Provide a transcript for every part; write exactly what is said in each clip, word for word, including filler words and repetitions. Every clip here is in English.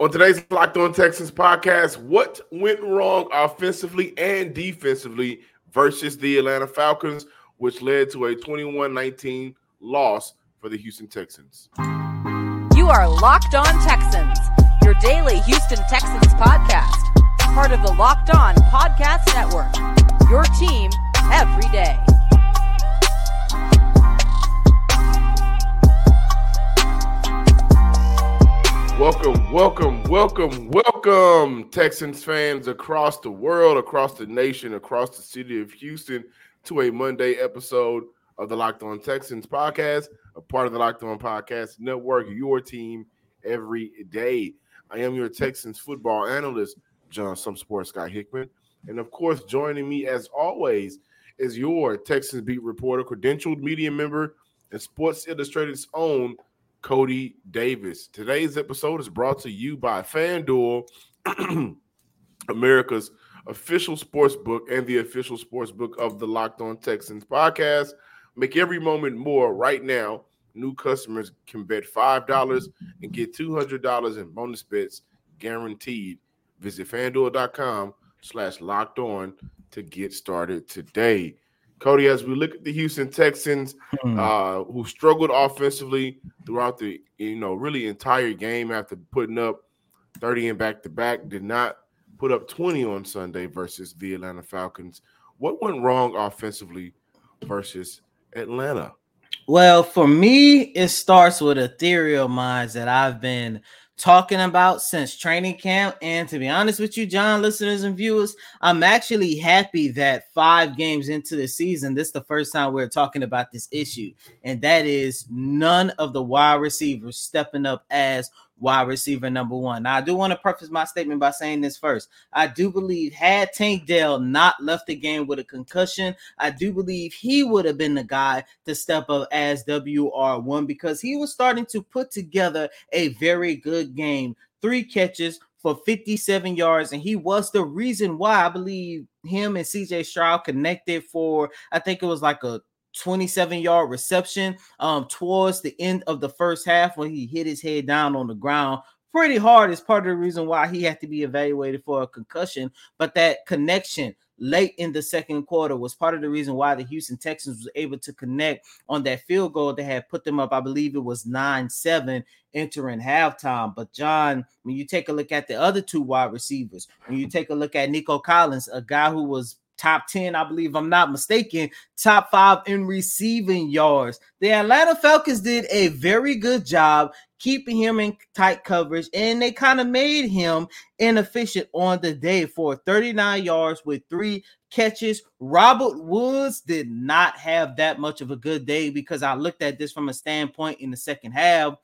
On today's Locked On Texans podcast, what went wrong offensively and defensively versus the Atlanta Falcons, which led to a twenty-one nineteen loss for the Houston Texans. You are Locked On Texans, your daily Houston Texans podcast, part of the Locked On Podcast Network, your team every day. Welcome, welcome, welcome, welcome, Texans fans across the world, across the nation, across the city of Houston, to a Monday episode of the Locked On Texans podcast, a part of the Locked On Podcast Network, your team every day. I am your Texans football analyst, John Some Sports Scott Hickman, and of course, joining me as always is your Texans beat reporter, credentialed media member, and Sports Illustrated's own Cody Davis. Today's episode is brought to you by FanDuel, America's official sports book and the official sports book of the Locked On Texans podcast. Make every moment more right now. New customers can bet five dollars and get two hundred dollars in bonus bets guaranteed. Visit FanDuel.com slash locked on to get started today. Cody, as we look at the Houston Texans, uh, who struggled offensively throughout the, you know, really entire game after putting up thirty in back-to-back, did not put up twenty on Sunday versus the Atlanta Falcons. What went wrong offensively versus Atlanta? Well, for me, it starts with a theory of mine that I've been talking about since training camp. And to be honest with you, John, listeners and viewers, I'm actually happy that five games into the season, this is the first time we're talking about this issue. And that is none of the wide receivers stepping up as wide receiver number one. Now, I do want to preface my statement by saying this first. I do believe had Tank Dell not left the game with a concussion, I do believe he would have been the guy to step up as W R one because he was starting to put together a very good game. Three catches for fifty-seven yards, and he was the reason why I believe him and C J Stroud connected for, I think it was like a twenty-seven-yard reception um, towards the end of the first half when he hit his head down on the ground pretty hard is part of the reason why he had to be evaluated for a concussion. But that connection late in the second quarter was part of the reason why the Houston Texans was able to connect on that field goal that had put them up. I believe it was nine seven entering halftime. But, John, when you take a look at the other two wide receivers, when you take a look at Nico Collins, a guy who was top ten, I believe I'm not mistaken, top five in receiving yards. The Atlanta Falcons did a very good job keeping him in tight coverage, and they kind of made him inefficient on the day for thirty-nine yards with three catches. Robert Woods did not have that much of a good day because I looked at this from a standpoint in the second half.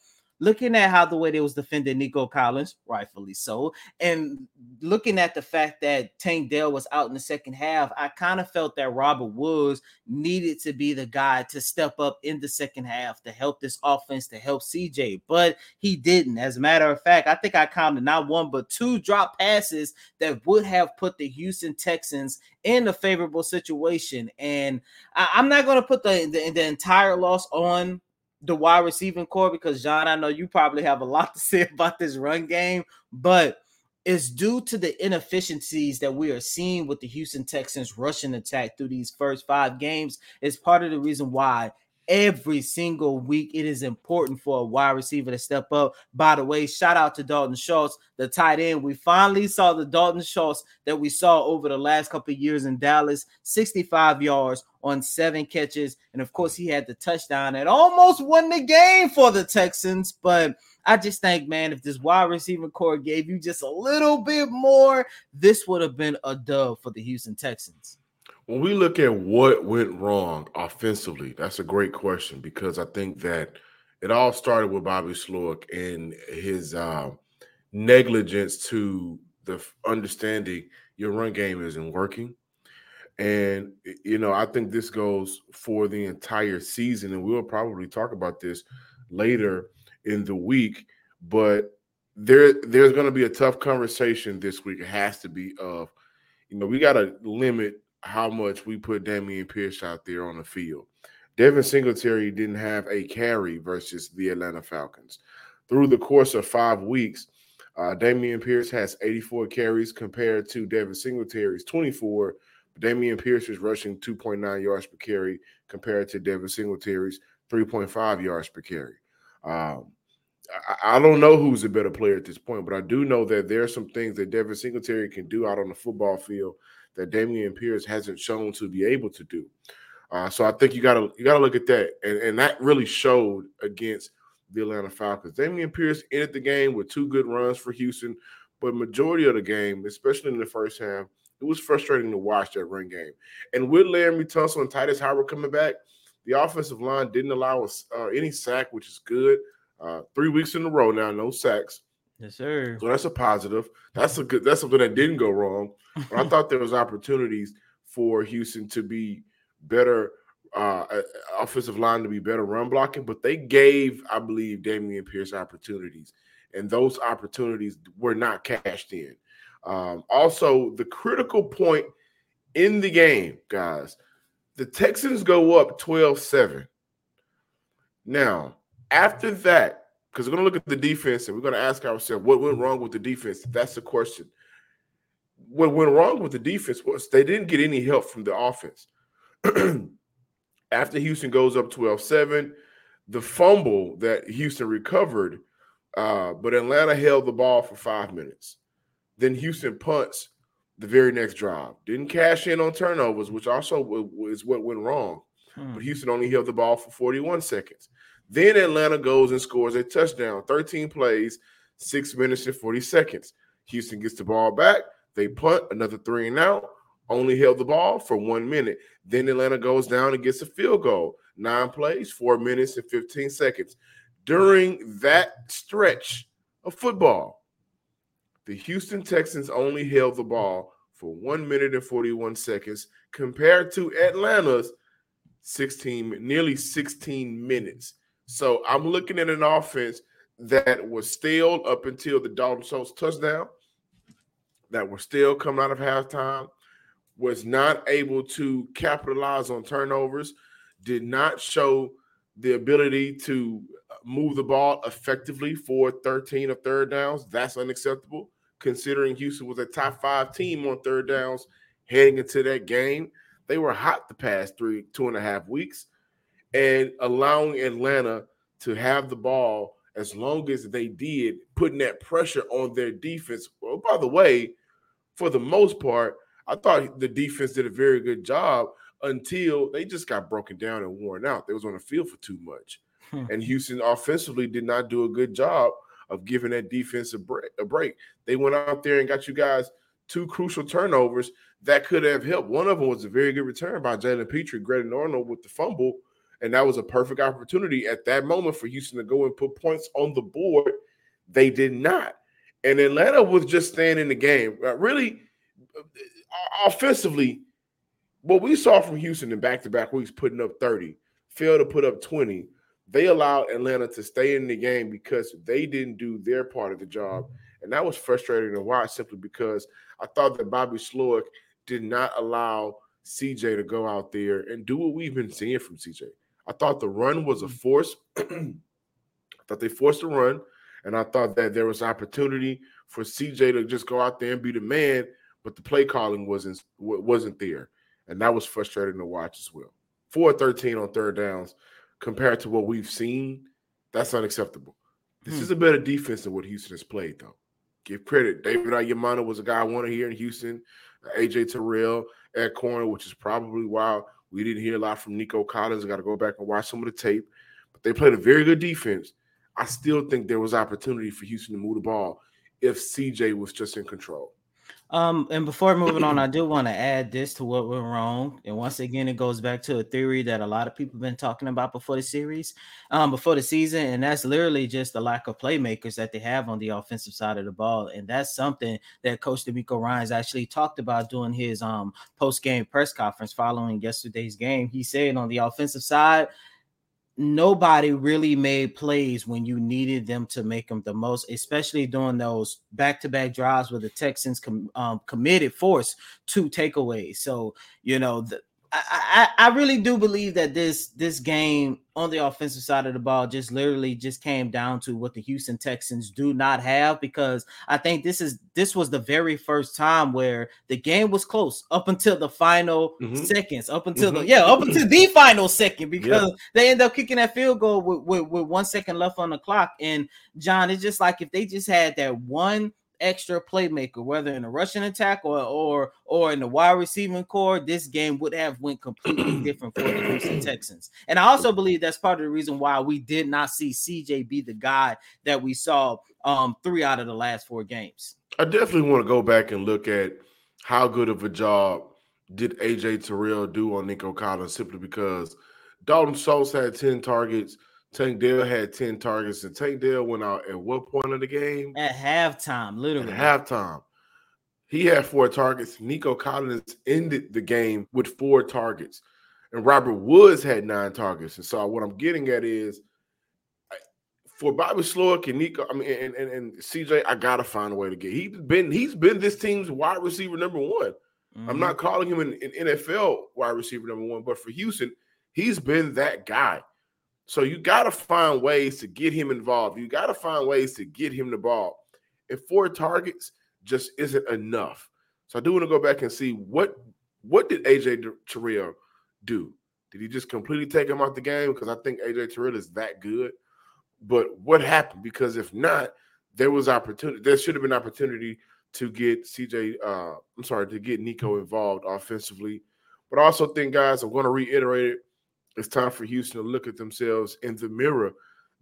Looking at how the way they was defending Nico Collins, rightfully so, and looking at the fact that Tank Dell was out in the second half, I kind of felt that Robert Woods needed to be the guy to step up in the second half to help this offense, to help C J, but he didn't. As a matter of fact, I think I counted not one but two drop passes that would have put the Houston Texans in a favorable situation, and I, I'm not going to put the, the, the entire loss on the wide receiving core, because John, I know you probably have a lot to say about this run game, but it's due to the inefficiencies that we are seeing with the Houston Texans rushing attack through these first five games. It's part of the reason why every single week it is important for a wide receiver to step up. By the way, shout out to Dalton Schultz, the tight end. We finally saw the Dalton Schultz that we saw over the last couple of years in Dallas, sixty-five yards on seven catches. And of course, he had the touchdown that almost won the game for the Texans. But I just think, man, if this wide receiver core gave you just a little bit more, this would have been a dub for the Houston Texans. When we look at what went wrong offensively, that's a great question because I think that it all started with Bobby Slowak and his uh, negligence to the understanding your run game isn't working. And, you know, I think this goes for the entire season, and we'll probably talk about this later in the week. But there, there's going to be a tough conversation this week. It has to be of, you know, we got to limit how much we put Damian Pierce out there on the field. Devin Singletary didn't have a carry versus the Atlanta Falcons. Through the course of five weeks, Uh, Damian Pierce has eighty-four carries compared to Devin Singletary's twenty-four. Damian Pierce is rushing two point nine yards per carry compared to Devin Singletary's three point five yards per carry. Um, I, I don't know who's a better player at this point, but I do know that there are some things that Devin Singletary can do out on the football field that Damian Pierce hasn't shown to be able to do. Uh, so I think you gotta you gotta look at that, and and that really showed against the Atlanta Falcons. Damian Pierce ended the game with two good runs for Houston, but majority of the game, especially in the first half, it was frustrating to watch that run game. And with Larry Tunsil and Titus Howard coming back, the offensive line didn't allow us uh, any sack, which is good. Uh, three weeks in a row now, no sacks. Yes, sir. So that's a positive. That's a good. That's something that didn't go wrong. But I thought there was opportunities for Houston to be better, uh, offensive line to be better run blocking. But they gave, I believe, Damian Pierce opportunities, and those opportunities were not cashed in. Um, also, the critical point in the game, guys, the Texans go up twelve seven. Now, after that, because we're going to look at the defense and we're going to ask ourselves what went wrong with the defense. That's the question. What went wrong with the defense was they didn't get any help from the offense. After Houston goes up twelve seven, the fumble that Houston recovered, uh, but Atlanta held the ball for five minutes. Then Houston punts the very next drive. Didn't cash in on turnovers, which also w- w- is what went wrong. Hmm. But Houston only held the ball for forty-one seconds. Then Atlanta goes and scores a touchdown, thirteen plays, six minutes and forty seconds. Houston gets the ball back. They punt, another three and out, only held the ball for one minute. Then Atlanta goes down and gets a field goal, nine plays, four minutes and fifteen seconds. During that stretch of football, the Houston Texans only held the ball for one minute and forty-one seconds compared to Atlanta's sixteen, nearly sixteen minutes. So I'm looking at an offense that was stale up until the Dalton Schultz touchdown, that was stale coming out of halftime, was not able to capitalize on turnovers, did not show the ability to move the ball effectively for thirteen of third downs. That's unacceptable, considering Houston was a top five team on third downs heading into that game. They were hot the past three, two and a half weeks, and allowing Atlanta to have the ball as long as they did, putting that pressure on their defense. Well, by the way, for the most part, I thought the defense did a very good job until they just got broken down and worn out. They was on the field for too much. Hmm. And Houston offensively did not do a good job of giving that defense a break, a break. They went out there and got you guys two crucial turnovers that could have helped. One of them was a very good return by Jalen Pitre, Greta Arnold with the fumble, and that was a perfect opportunity at that moment for Houston to go and put points on the board. They did not. And Atlanta was just staying in the game. Really, offensively, what we saw from Houston in back-to-back weeks, putting up thirty, failed to put up twenty, they allowed Atlanta to stay in the game because they didn't do their part of the job. And that was frustrating to watch simply because I thought that Bobby Slowak did not allow C J to go out there and do what we've been seeing from C J. I thought the run was a force. I thought they forced the run, and I thought that there was opportunity for C J to just go out there and be the man, but the play calling wasn't wasn't there. And that was frustrating to watch as well. four thirteen on third downs compared to what we've seen, that's unacceptable. This hmm. is a better defense than what Houston has played, though. Give credit. David Ayamana was a guy I wanted here in Houston. A J. Terrell at corner, which is probably why we didn't hear a lot from Nico Collins. I got to go back and watch some of the tape. But they played a very good defense. I still think there was opportunity for Houston to move the ball if C J was just in control. Um, and before moving on, I do want to add this to what went wrong. And once again, it goes back to a theory that a lot of people have been talking about before the series, um, before the season. And that's literally just the lack of playmakers that they have on the offensive side of the ball. And that's something that Coach DeMeco Ryans actually talked about during his um, post-game press conference following yesterday's game. He said on the offensive side, nobody really made plays when you needed them to make them the most, especially during those back-to-back drives where the Texans com- um, committed force to takeaways. So, you know, the, I, I really do believe that this this game on the offensive side of the ball just literally just came down to what the Houston Texans do not have, because I think this is this was the very first time where the game was close up until the final mm-hmm. seconds, up until mm-hmm. the yeah, up until the final second, because yeah. they end up kicking that field goal with, with, with one second left on the clock. And John, it's just like if they just had that one extra playmaker, whether in a rushing attack or or or in the wide receiving core, this game would have went completely different for the Houston Texans. And I also believe that's part of the reason why we did not see C J be the guy that we saw um, three out of the last four games. I definitely want to go back and look at how good of a job did A J. Terrell do on Nico Collins, simply because Dalton Schultz had ten targets, Tank Dell had ten targets, and Tank Dell went out at what point of the game? At halftime, literally. At halftime. He had four targets. Nico Collins ended the game with four targets. And Robert Woods had nine targets. And so what I'm getting at is, for Bobby Slowak and Nico, I mean, and, and, and C J, I gotta find a way to get. He's been he's been this team's wide receiver number one. Mm-hmm. I'm not calling him an, an N F L wide receiver number one, but for Houston, he's been that guy. So you got to find ways to get him involved. You got to find ways to get him the ball. And four targets just isn't enough. So I do want to go back and see what what did A J. Terrell do? Did he just completely take him out the game? Because I think A J. Terrell is that good. But what happened? Because if not, there was opportunity. There should have been opportunity to get C J. Uh, I'm sorry, to get Nico involved offensively. But I also think, guys, I'm going to reiterate it. It's time for Houston to look at themselves in the mirror.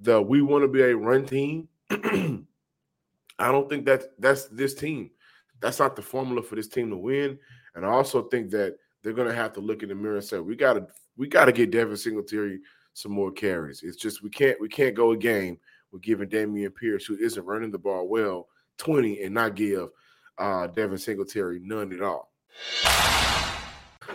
The we want to be a run team. I don't think that that's this team. That's not the formula for this team to win. And I also think that they're going to have to look in the mirror and say, we got to we got to get Devin Singletary some more carries. It's just we can't we can't go a game with giving Damian Pierce, who isn't running the ball well, twenty and not give uh, Devin Singletary none at all.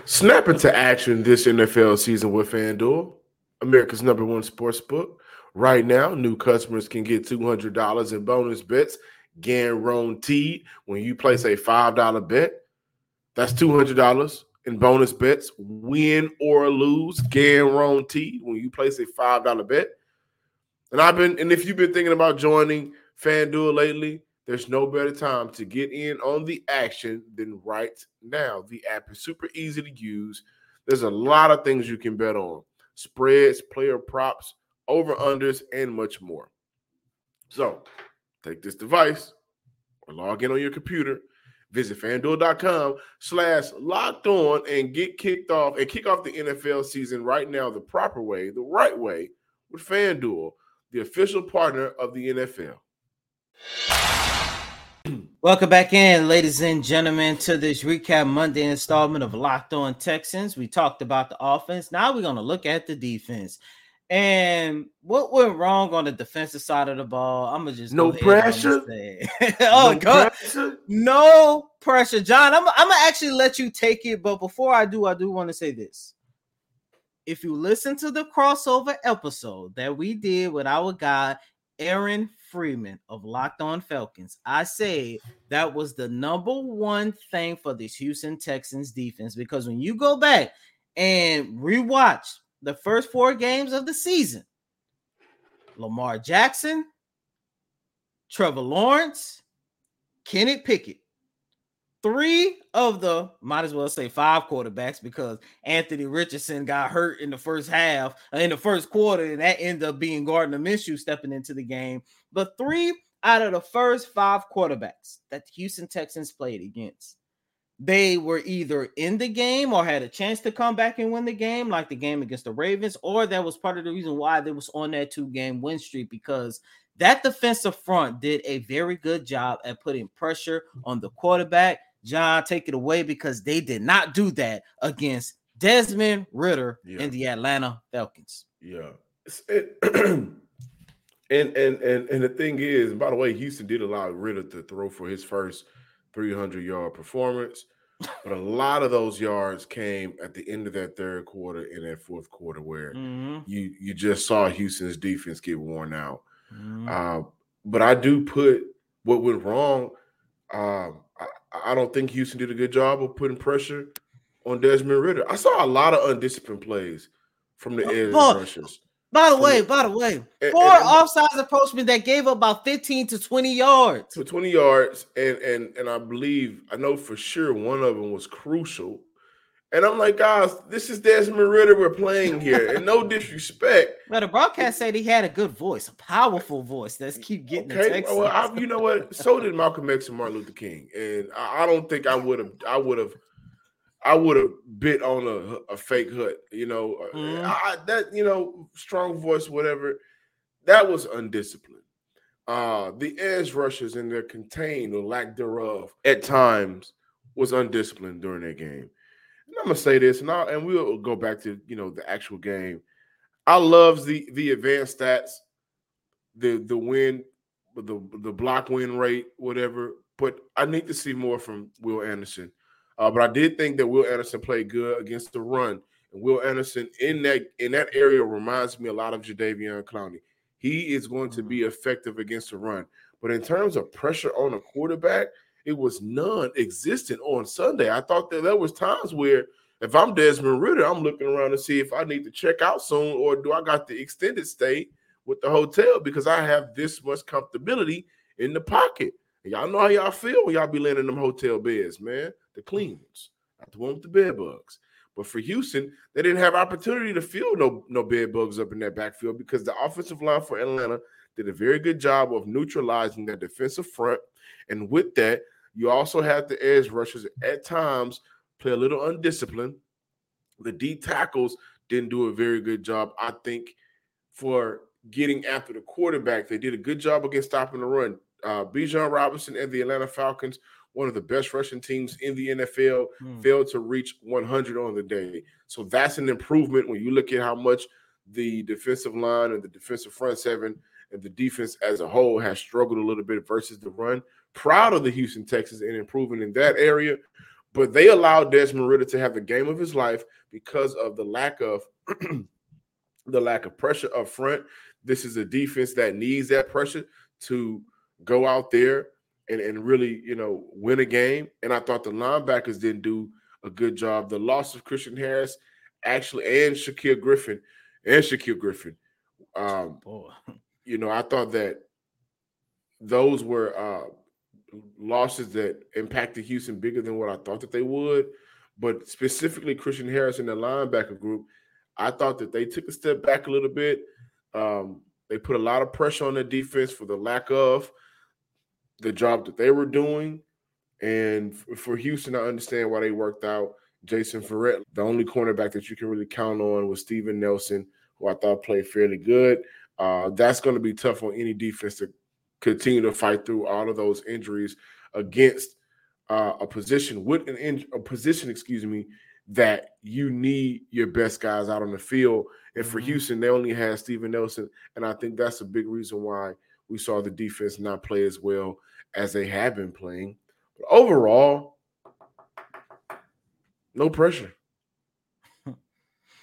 Snap into action this N F L season with FanDuel, America's number one sports book. Right now, new customers can get two hundred dollars in bonus bets guaranteed when you place a five dollars bet. That's two hundred dollars in bonus bets, win or lose, guaranteed when you place a five dollars bet. And I've been, and if you've been thinking about joining FanDuel lately, there's no better time to get in on the action than right now. The app is super easy to use. There's a lot of things you can bet on. Spreads, player props, over-unders, and much more. So take this device or log in on your computer. Visit FanDuel.com slash locked on and get kicked off and kick off the N F L season right now the proper way, the right way, with FanDuel, the official partner of the N F L. Welcome back in, ladies and gentlemen, to this Recap Monday installment of Locked On Texans. We talked about the offense. Now we're going to look at the defense. And what went wrong on the defensive side of the ball, I'm going to just No go pressure. oh, no God. Pressure. No pressure. John, I'm, I'm going to actually let you take it. But before I do, I do want to say this. If you listen to the crossover episode that we did with our guy, Aaron Freeman of Locked On Falcons, I say that was the number one thing for this Houston Texans defense, because when you go back and rewatch the first four games of the season, Lamar Jackson, Trevor Lawrence, Kenny Pickett, three of the, might as well say five quarterbacks, because Anthony Richardson got hurt in the first half, in the first quarter, and that ended up being Gardner Minshew stepping into the game. But three out of the first five quarterbacks that the Houston Texans played against, they were either in the game or had a chance to come back and win the game, like the game against the Ravens, or that was part of the reason why they was on that two-game win streak, because that defensive front did a very good job at putting pressure on the quarterback. John, take it away, because they did not do that against Desmond Ridder yeah. and the Atlanta Falcons. Yeah. It, and, and and and the thing is, by the way, Houston did allow Ridder to throw for his first three hundred yard performance, but a lot of those yards came at the end of that third quarter and that fourth quarter, where mm-hmm. you, you just saw Houston's defense get worn out. Mm-hmm. Uh, but I do put what went wrong. Um, I, I don't think Houston did a good job of putting pressure on Desmond Ridder. I saw a lot of undisciplined plays from the edge oh, rushers. By the way, by the way, four offsides approachmen that gave up about fifteen to twenty yards. To twenty yards, and and and I believe, I know for sure one of them was crucial. And I'm like, guys, this is Desmond Ridder we're playing here, and no disrespect. Well, the broadcast said he had a good voice, a powerful voice. Let's keep getting okay. the Texans. Well, I, you know what? So did Malcolm X and Martin Luther King, and I, I don't think I would have. I would have. I would have bit on a, a fake hut, you know, mm. I, that, you know, strong voice, whatever. That was undisciplined. Uh, the edge rushers and their contained or lack thereof at times was undisciplined during that game. And I'm going to say this, and, I'll, and we'll go back to, you know, the actual game. I love the the advanced stats, the the win, the, the block win rate, whatever. But I need to see more from Will Anderson. Uh, but I did think that Will Anderson played good against the run. And Will Anderson in that in that area reminds me a lot of Jadeveon Clowney. He is going to be effective against the run. But in terms of pressure on a quarterback, it was non-existent on Sunday. I thought that there was times where if I'm Desmond Ridder, I'm looking around to see if I need to check out soon or do I got the extended stay with the hotel because I have this much comfortability in the pocket. And y'all know how y'all feel when y'all be laying in them hotel beds, man. The clean ones, not the one with the bed bugs. But for Houston, they didn't have opportunity to feel no, no bed bugs up in that backfield because the offensive line for Atlanta did a very good job of neutralizing that defensive front. And with that, you also have the edge rushers at times play a little undisciplined. The D tackles didn't do a very good job, I think, for getting after the quarterback. They did a good job against stopping the run. Uh, Bijan Robinson and the Atlanta Falcons, one of the best rushing teams in the N F L, mm. failed to reach one hundred on the day. So that's an improvement when you look at how much the defensive line and the defensive front seven and the defense as a whole has struggled a little bit versus the run. Proud of the Houston Texans and improving in that area, but they allowed Desmond Ridder to have the game of his life because of the lack of the lack of pressure up front. This is a defense that needs that pressure to go out there And, and really, you know, win a game. And I thought the linebackers didn't do a good job. The loss of Christian Harris actually and Shakir Griffin and Shakir Griffin. Um, oh, you know, I thought that those were uh, losses that impacted Houston bigger than what I thought that they would. But specifically Christian Harris and the linebacker group, I thought that they took a step back a little bit. Um, they put a lot of pressure on the defense for the lack of the job that they were doing. And for Houston, I understand why they worked out Jason Verrett. The only cornerback that you can really count on was Steven Nelson, who I thought played fairly good. Uh, that's going to be tough on any defense to continue to fight through all of those injuries against uh, a position with an in- a position, excuse me, that you need your best guys out on the field. And for mm-hmm. Houston, they only had Steven Nelson. And I think that's a big reason why we saw the defense not play as well as they have been playing. But overall, no pressure.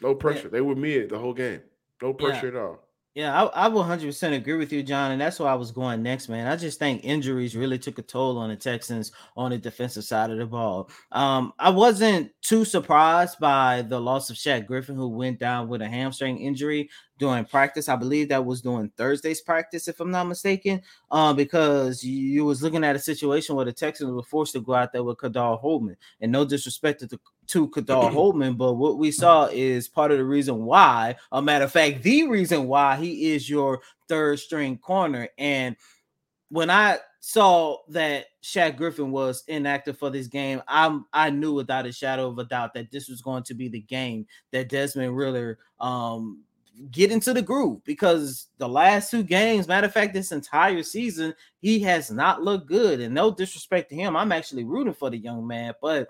No pressure. Yeah. They were mid the whole game. No pressure yeah. at all. Yeah, I, I will one hundred percent agree with you, John, and that's where I was going next, man. I just think injuries really took a toll on the Texans on the defensive side of the ball. Um, I wasn't too surprised by the loss of Shaq Griffin, who went down with a hamstring injury during practice. I believe that was during Thursday's practice, if I'm not mistaken, uh, because you, you was looking at a situation where the Texans were forced to go out there with Kadar Holman. And no disrespect to the to Kadar Holman, but what we saw is part of the reason why, a matter of fact, the reason why he is your third string corner. And when I saw that Shaq Griffin was inactive for this game, I'm I knew without a shadow of a doubt that this was going to be the game that Desmond Ridder um get into the groove, because the last two games, matter of fact, this entire season, he has not looked good. And no disrespect to him, I'm actually rooting for the young man, but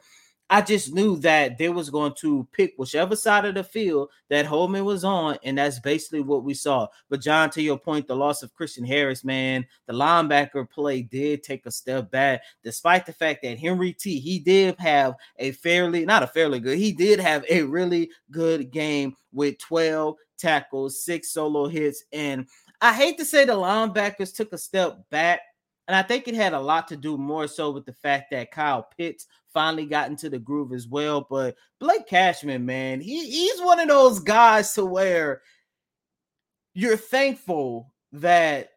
I just knew that they was going to pick whichever side of the field that Holman was on, and that's basically what we saw. But, John, to your point, the loss of Christian Harris, man, the linebacker play did take a step back, despite the fact that Henry T, he did have a fairly, not a fairly good, he did have a really good game with twelve tackles, six solo hits, and I hate to say the linebackers took a step back, and I think it had a lot to do more so with the fact that Kyle Pitts finally got into the groove as well. But Blake Cashman, man, he, he's one of those guys to where you're thankful that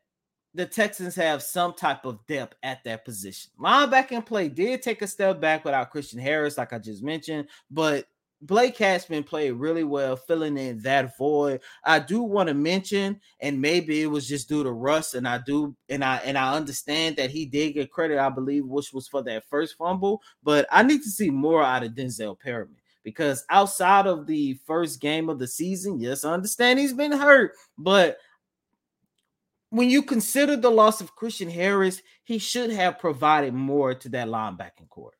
the Texans have some type of depth at that position. Linebacking play did take a step back without Christian Harris, like I just mentioned, but Blake Cashman played really well, filling in that void. I do want to mention, and maybe it was just due to rust, and I do, and I and I understand that he did get credit, I believe, which was for that first fumble. But I need to see more out of Denzel Perryman, because outside of the first game of the season, yes, I understand he's been hurt, but when you consider the loss of Christian Harris, he should have provided more to that linebacking corps.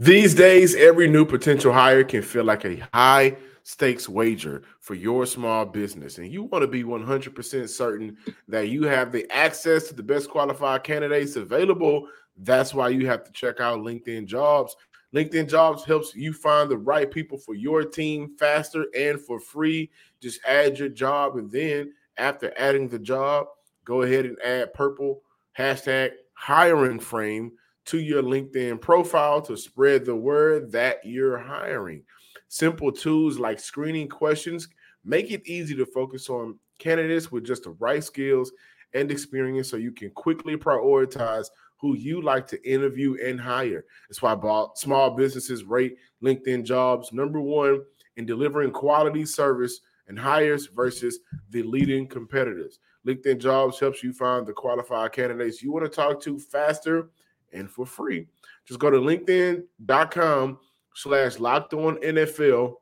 These days, every new potential hire can feel like a high-stakes wager for your small business, and you want to be one hundred percent certain that you have the access to the best qualified candidates available. That's why you have to check out LinkedIn Jobs. LinkedIn Jobs helps you find the right people for your team faster and for free. Just add your job, and then after adding the job, go ahead and add purple hashtag hiring frame to your LinkedIn profile to spread the word that you're hiring. Simple tools like screening questions make it easy to focus on candidates with just the right skills and experience, so you can quickly prioritize who you like to interview and hire. That's why small businesses rate LinkedIn Jobs number one in delivering quality service and hires versus the leading competitors. LinkedIn Jobs helps you find the qualified candidates you want to talk to faster and for free. Just go to linkedin.com slash locked on NFL.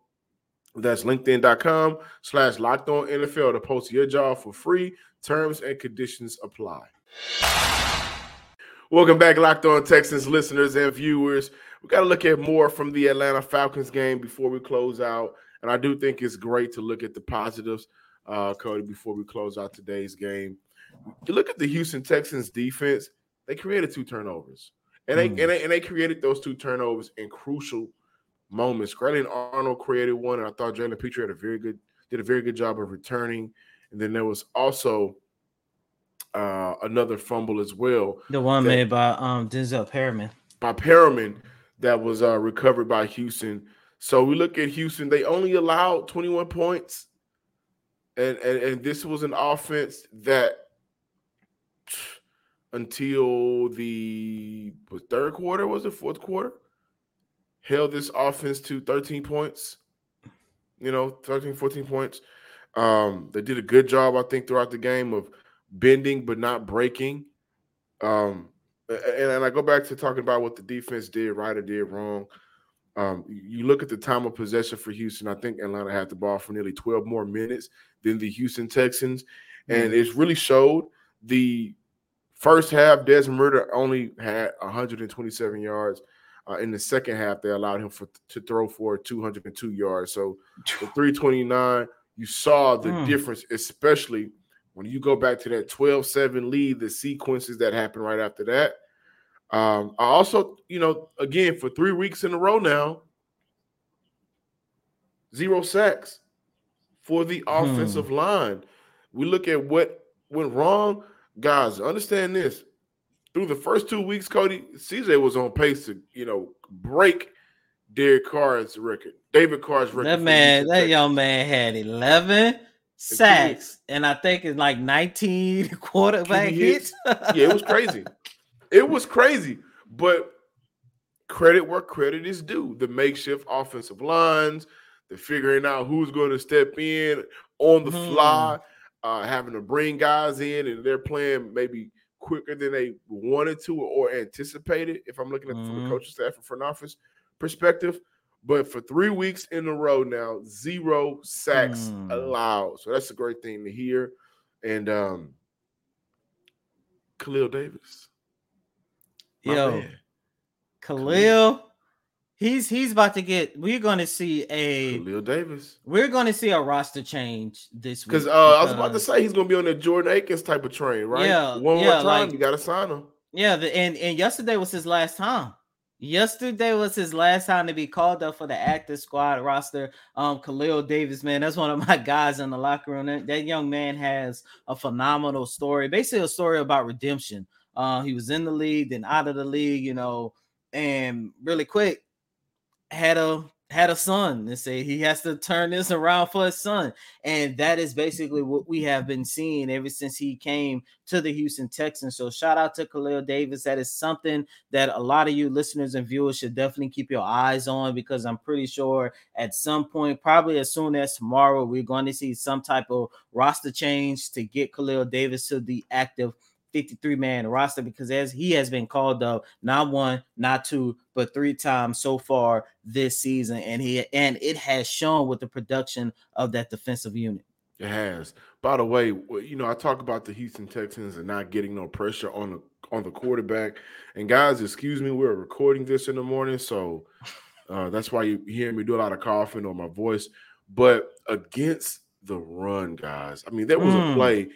That's linkedin.com slash locked on NFL to post your job for free. Terms and conditions apply. Welcome back, Locked On Texans listeners and viewers. We got to look at more from the Atlanta Falcons game before we close out. And I do think it's great to look at the positives, uh, Cody, before we close out today's game. You look at the Houston Texans defense. They created two turnovers, and they, mm. and, they and they created those two turnovers in crucial moments. Greta Arnold created one, and I thought Jalen Pitre had a very good did a very good job of returning. And then there was also uh, another fumble as well. The one that, made by um, Denzel Perryman. By Perryman, that was uh, recovered by Houston. So we look at Houston; they only allowed twenty-one points, and and, and this was an offense that, until the third quarter, was it fourth quarter, held this offense to thirteen points, you know, thirteen, fourteen points. Um, they did a good job, I think, throughout the game of bending but not breaking. Um, and, and I go back to talking about what the defense did right or did wrong. Um, you look at the time of possession for Houston. I think Atlanta had the ball for nearly twelve more minutes than the Houston Texans, and mm-hmm. It really showed. The first half, Desmond Ridder only had one hundred twenty-seven yards. Uh, in the second half, they allowed him for, to throw for two hundred two yards. So the three twenty-nine, you saw the mm. difference, especially when you go back to that twelve seven lead, the sequences that happened right after that. Um, I also, you know, again, for three weeks in a row now, zero sacks for the mm. offensive line. We look at what went wrong. Guys, understand this. Through the first two weeks, Cody, C J was on pace to, you know, break Derek Carr's record, David Carr's record. That man, that young man had eleven sacks, and I think it's like nineteen quarterback hits. Yeah, it was crazy. It was crazy, but credit where credit is due. The makeshift offensive lines, the figuring out who's going to step in on the mm-hmm. fly. Uh, having to bring guys in, and they're playing maybe quicker than they wanted to or anticipated, if I'm looking at mm-hmm. from the coaching staff and front office perspective. But for three weeks in a row now, zero sacks mm. allowed. So that's a great thing to hear. And um, Khalil Davis. Yo, man. Khalil. Khalil. He's he's about to get. We're going to see a Khalil Davis. We're going to see a roster change this week. Uh, because I was about to say he's going to be on the Jordan Akins type of train, right? Yeah, one yeah, more time, like, you got to sign him. Yeah, the, and and yesterday was his last time. Yesterday was his last time to be called up for the active squad roster. Um, Khalil Davis, man, that's one of my guys in the locker room. That, that young man has a phenomenal story. Basically, a story about redemption. Uh, he was in the league, then out of the league, you know, and really quick had a had a son and say he has to turn this around for his son. And that is basically what we have been seeing ever since he came to the Houston Texans. So shout out to Khalil Davis. That is something that a lot of you listeners and viewers should definitely keep your eyes on, because I'm pretty sure at some point, probably as soon as tomorrow, we're going to see some type of roster change to get Khalil Davis to the active fifty-three man roster, because as he has been called up not one, not two, but three times so far this season, and he and it has shown with the production of that defensive unit. It has. By the way, you know, I talk about the Houston Texans and not getting no pressure on the on the quarterback. And guys, excuse me, we're recording this in the morning, so uh, that's why you hear me do a lot of coughing on my voice. But against the run, guys, I mean, there was mm. a play.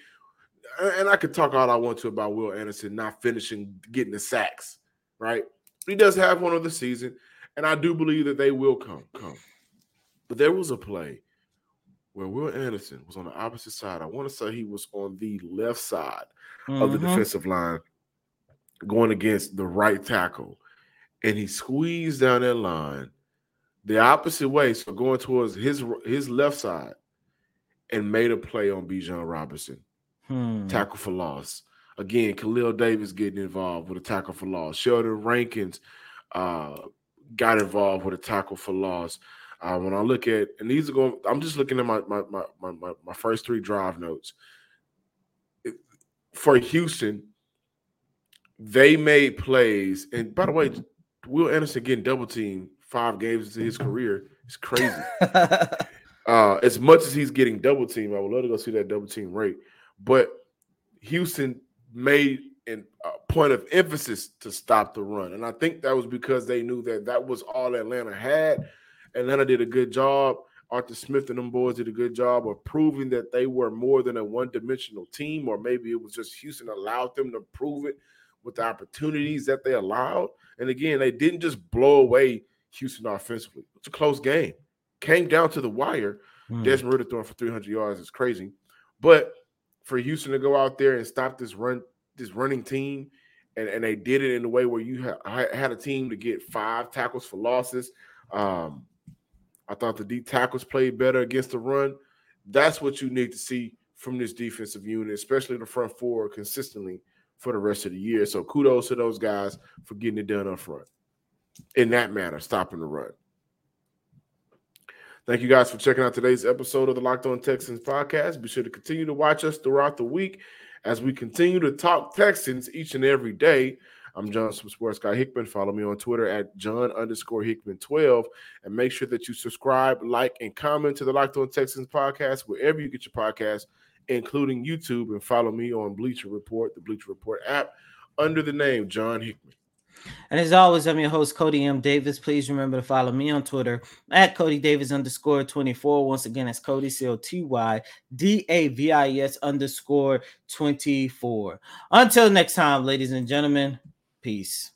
And I could talk all I want to about Will Anderson not finishing, getting the sacks, right? He does have one of the season, and I do believe that they will come. come. But there was a play where Will Anderson was on the opposite side. I want to say he was on the left side mm-hmm. of the defensive line going against the right tackle, and he squeezed down that line the opposite way, so going towards his, his left side, and made a play on Bijan Robinson. Hmm. Tackle for loss. Again, Khalil Davis getting involved with a tackle for loss. Sheldon Rankins uh, got involved with a tackle for loss. Uh, when I look at, and these are going, I'm just looking at my my my my, my first three drive notes. It, for Houston, they made plays. And by the way, Will Anderson getting double teamed five games into his career is crazy. uh, as much as he's getting double teamed, I would love to go see that double team rate. But Houston made an, a point of emphasis to stop the run. And I think that was because they knew that that was all Atlanta had. Atlanta did a good job. Arthur Smith and them boys did a good job of proving that they were more than a one-dimensional team, or maybe it was just Houston allowed them to prove it with the opportunities that they allowed. And, again, they didn't just blow away Houston offensively. It's a close game. Came down to the wire. Mm. Desmond Ridder throwing for three hundred yards is crazy. But – for Houston to go out there and stop this run, this running team, and, and they did it in a way where you ha- had a team to get five tackles for losses. Um, I thought the D tackles played better against the run. That's what you need to see from this defensive unit, especially the front four, consistently for the rest of the year. So kudos to those guys for getting it done up front. In that manner, stopping the run. Thank you guys for checking out today's episode of the Locked On Texans podcast. Be sure to continue to watch us throughout the week as we continue to talk Texans each and every day. I'm John from Sports Guy Hickman. Follow me on Twitter at John underscore Hickman twelve. And make sure that you subscribe, like, and comment to the Locked On Texans podcast wherever you get your podcast, including YouTube. And follow me on Bleacher Report, the Bleacher Report app, under the name John Hickman. And as always, I'm your host, Cody M. Davis. Please remember to follow me on Twitter at Cody Davis underscore twenty-four. Once again, it's Cody, C O T Y D A V I S underscore twenty-four. Until next time, ladies and gentlemen, peace.